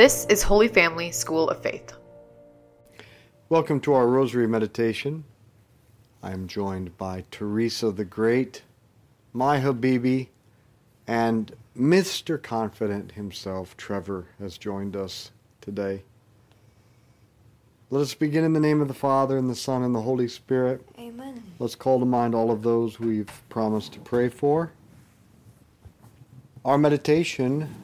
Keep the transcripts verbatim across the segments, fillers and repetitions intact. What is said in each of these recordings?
This is Holy Family School of Faith. Welcome to our Rosary Meditation. I am joined by Teresa the Great, my Habibi, and Mister Confident himself, Trevor, has joined us today. Let us begin in the name of the Father, and the Son, and the Holy Spirit. Amen. Let's call to mind all of those we've promised to pray for. Our meditation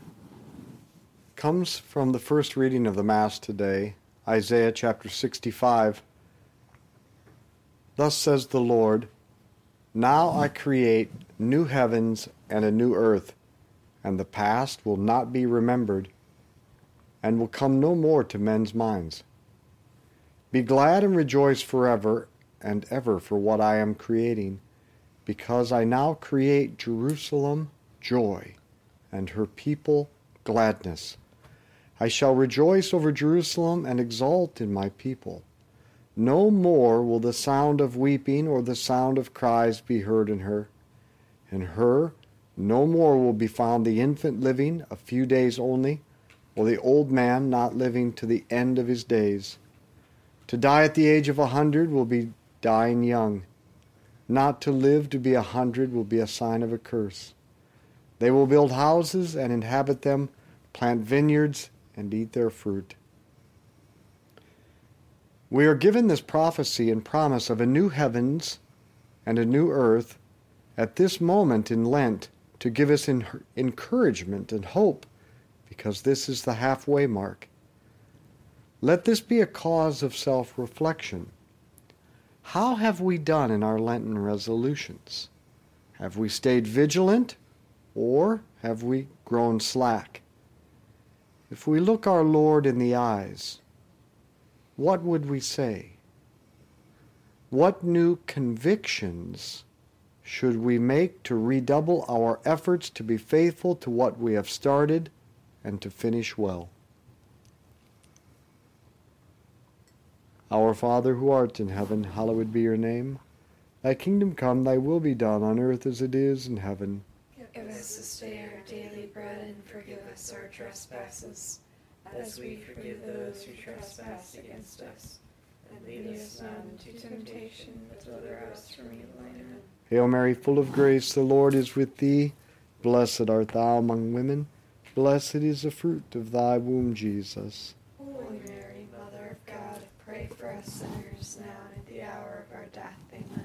comes from the first reading of the Mass today, Isaiah chapter sixty-five. Thus says the Lord, "Now I create new heavens and a new earth, and the past will not be remembered, and will come no more to men's minds. Be glad and rejoice forever and ever for what I am creating, because I now create Jerusalem joy, and her people gladness. I shall rejoice over Jerusalem and exult in my people. No more will the sound of weeping or the sound of cries be heard in her. In her no more will be found the infant living a few days only, or the old man not living to the end of his days. To die at the age of a hundred will be dying young. Not to live to be a hundred will be a sign of a curse. They will build houses and inhabit them, plant vineyards and eat their fruit." We are given this prophecy and promise of a new heavens and a new earth at this moment in Lent to give us encouragement and hope, because this is the halfway mark. Let this be a cause of self-reflection. How have we done in our Lenten resolutions? Have we stayed vigilant? Or have we grown slack? If we look our Lord in the eyes, what would we say? What new convictions should we make to redouble our efforts to be faithful to what we have started and to finish well? Our Father, who art in heaven, hallowed be your name. Thy kingdom come, thy will be done on earth as it is in heaven. Give us this day our daily bread, and forgive us our trespasses, as we forgive those who trespass against us. And lead us not into temptation, but deliver us from evil. Amen. Hail Mary, full of grace, the Lord is with thee. Blessed art thou among women. Blessed is the fruit of thy womb, Jesus. Holy Mary, Mother of God, pray for us sinners now and at the hour of our death. Amen.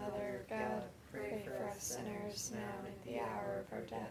Mother of God, pray for us sinners, now and at the hour of our death.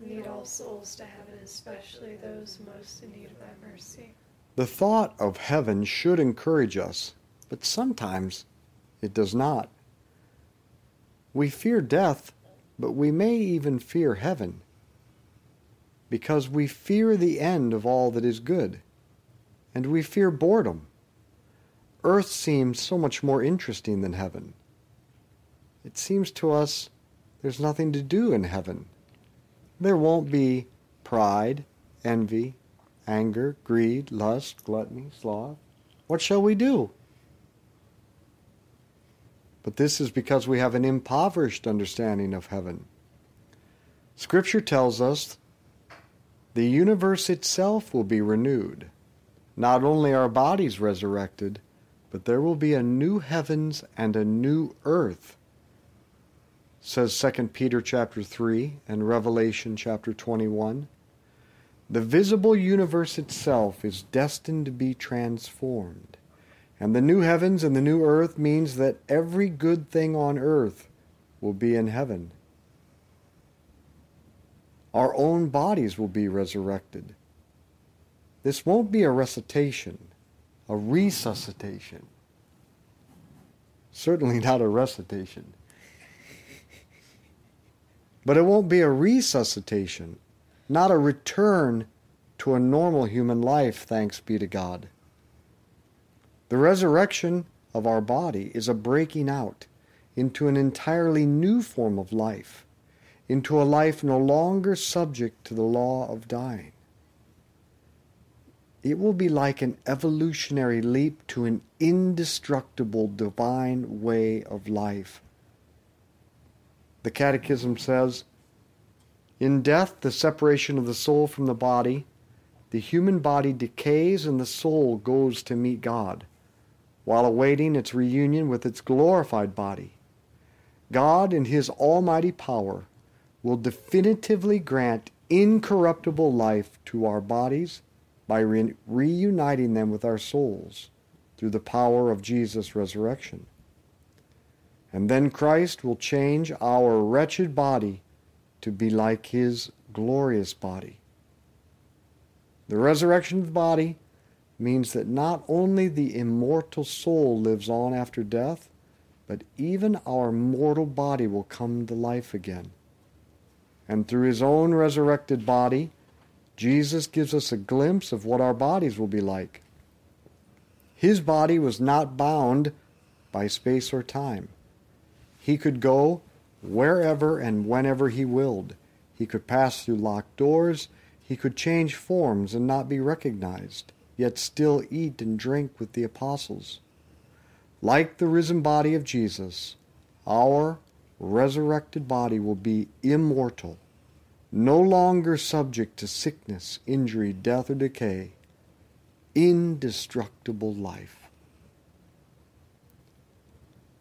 Lead all souls to heaven, especially those most in need of thy mercy. The thought of heaven should encourage us, but sometimes it does not. We fear death, but we may even fear heaven, because we fear the end of all that is good, and we fear boredom. Earth seems so much more interesting than heaven. It seems to us there's nothing to do in heaven. There won't be pride, envy, anger, greed, lust, gluttony, sloth. What shall we do? But this is because we have an impoverished understanding of heaven. Scripture tells us the universe itself will be renewed. Not only are bodies resurrected, but there will be a new heavens and a new earth. Says Second Peter chapter three and Revelation chapter twenty-one, the visible universe itself is destined to be transformed. And the new heavens and the new earth means that every good thing on earth will be in heaven. Our own bodies will be resurrected. This won't be a recitation, a resuscitation. Certainly not a recitation. But it won't be a resuscitation, not a return to a normal human life, thanks be to God. The resurrection of our body is a breaking out into an entirely new form of life, into a life no longer subject to the law of dying. It will be like an evolutionary leap to an indestructible divine way of life. The Catechism says, in death, the separation of the soul from the body, the human body decays and the soul goes to meet God, while awaiting its reunion with its glorified body. God, in His almighty power, will definitively grant incorruptible life to our bodies by re- reuniting them with our souls through the power of Jesus' resurrection. And then Christ will change our wretched body to be like His glorious body. The resurrection of the body means that not only the immortal soul lives on after death, but even our mortal body will come to life again. And through His own resurrected body, Jesus gives us a glimpse of what our bodies will be like. His body was not bound by space or time. He could go wherever and whenever He willed. He could pass through locked doors. He could change forms and not be recognized, yet still eat and drink with the apostles. Like the risen body of Jesus, our resurrected body will be immortal, no longer subject to sickness, injury, death, or decay. Indestructible life.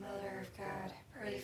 Mother of God, pray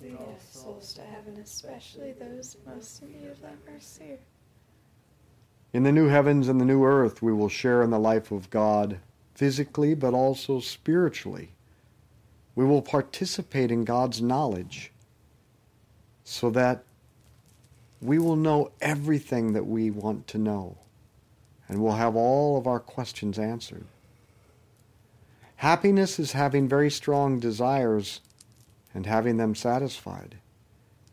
Lead all souls to heaven, especially those most in need of thy mercy. In the new heavens and the new earth, we will share in the life of God, physically but also spiritually. We will participate in God's knowledge so that we will know everything that we want to know, and we'll have all of our questions answered. Happiness is having very strong desires and having them satisfied.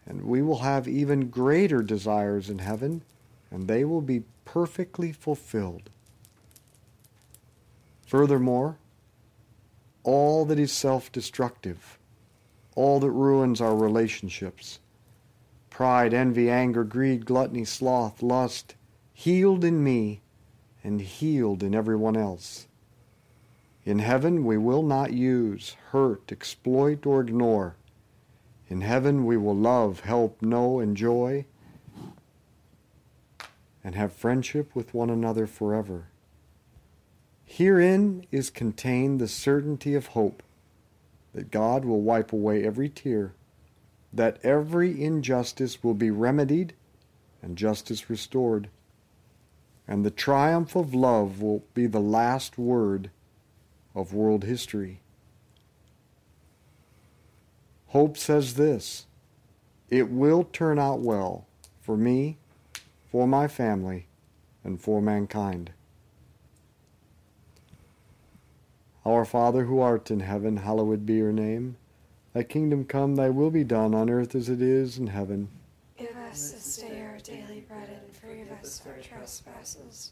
And we will have even greater desires in heaven, and they will be perfectly fulfilled. Furthermore, all that is self-destructive, all that ruins our relationships, pride, envy, anger, greed, gluttony, sloth, lust, healed in me and healed in everyone else. In heaven we will not use, hurt, exploit, or ignore. In heaven we will love, help, know, enjoy, and have friendship with one another forever. Herein is contained the certainty of hope that God will wipe away every tear, that every injustice will be remedied and justice restored, and the triumph of love will be the last word of world history. Hope says this: it will turn out well for me, for my family, and for mankind. Our Father, who art in heaven, hallowed be your name. Thy kingdom come, thy will be done, on earth as it is in heaven. Give us this day our daily bread, and forgive us our trespasses,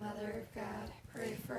Mother of God, pray for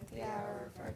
at the hour of our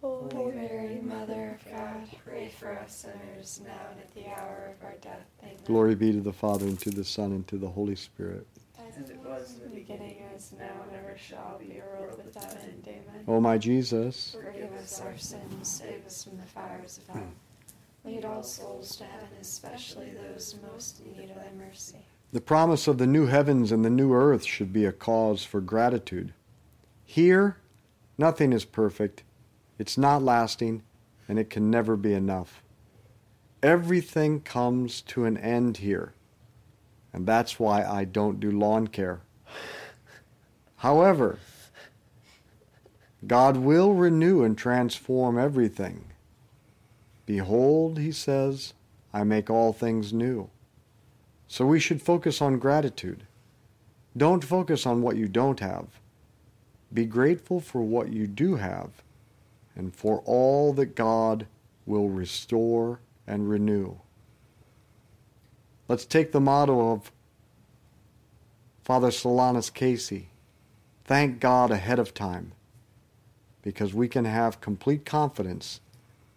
Holy Mary, Mother of God, pray for us sinners, now and at the hour of our death. Amen. Glory be to the Father, and to the Son, and to the Holy Spirit. As it was in the beginning, as now, and ever shall be, a world without end. Amen. O my Jesus, forgive us our sins, save us from the fires of hell. Lead all souls to heaven, especially those most in need of thy mercy. The promise of the new heavens and the new earth should be a cause for gratitude. Here, nothing is perfect. It's not lasting, and it can never be enough. Everything comes to an end here, and that's why I don't do lawn care. However, God will renew and transform everything. Behold, he says, I make all things new. So we should focus on gratitude. Don't focus on what you don't have. Be grateful for what you do have, and for all that God will restore and renew. Let's take the motto of Father Solanus Casey, thank God ahead of time, because we can have complete confidence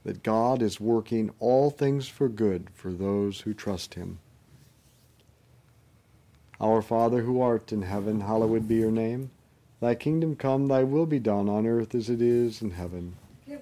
that God is working all things for good for those who trust him. Our Father, who art in heaven, hallowed be your name. Thy kingdom come, thy will be done on earth as it is in heaven. Give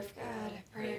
of God, pray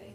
Amen.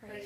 pray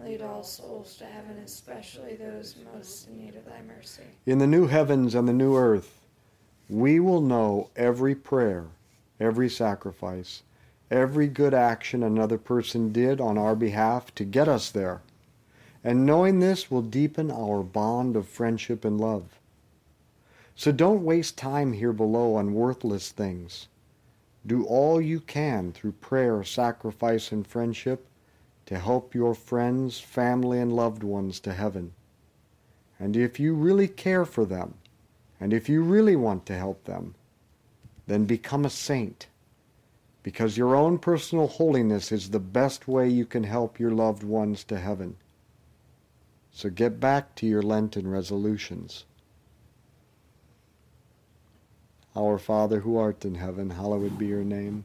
Lead all souls to heaven, especially those most in need of thy mercy. In the new heavens and the new earth, we will know every prayer, every sacrifice, every good action another person did on our behalf to get us there. And knowing this will deepen our bond of friendship and love. So don't waste time here below on worthless things. Do all you can through prayer, sacrifice, and friendship to help your friends, family, and loved ones to heaven. And if you really care for them, and if you really want to help them, then become a saint, because your own personal holiness is the best way you can help your loved ones to heaven. So get back to your Lenten resolutions. Our Father, who art in heaven, hallowed be your name.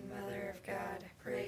pray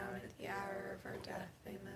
and at the hour of our death. Amen.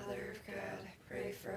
Mother of God, pray for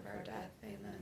of our death. Amen.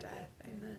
death. Amen.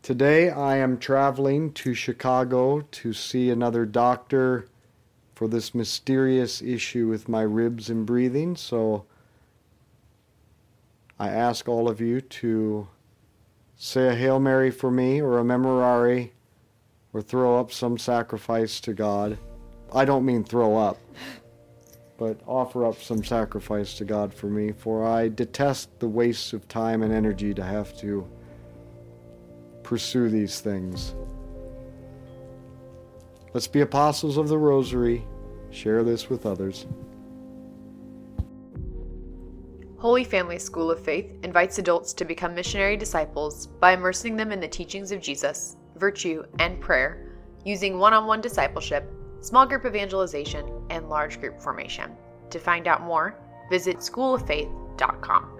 Today I am traveling to Chicago to see another doctor for this mysterious issue with my ribs and breathing. So I ask all of you to say a Hail Mary for me, or a Memorare, or throw up some sacrifice to God. I don't mean throw up, but offer up some sacrifice to God for me, for I detest the waste of time and energy to have to pursue these things. Let's be apostles of the Rosary. Share this with others. Holy Family School of Faith invites adults to become missionary disciples by immersing them in the teachings of Jesus, virtue, and prayer, using one-on-one discipleship, small group evangelization, and large group formation. To find out more, visit school of faith dot com.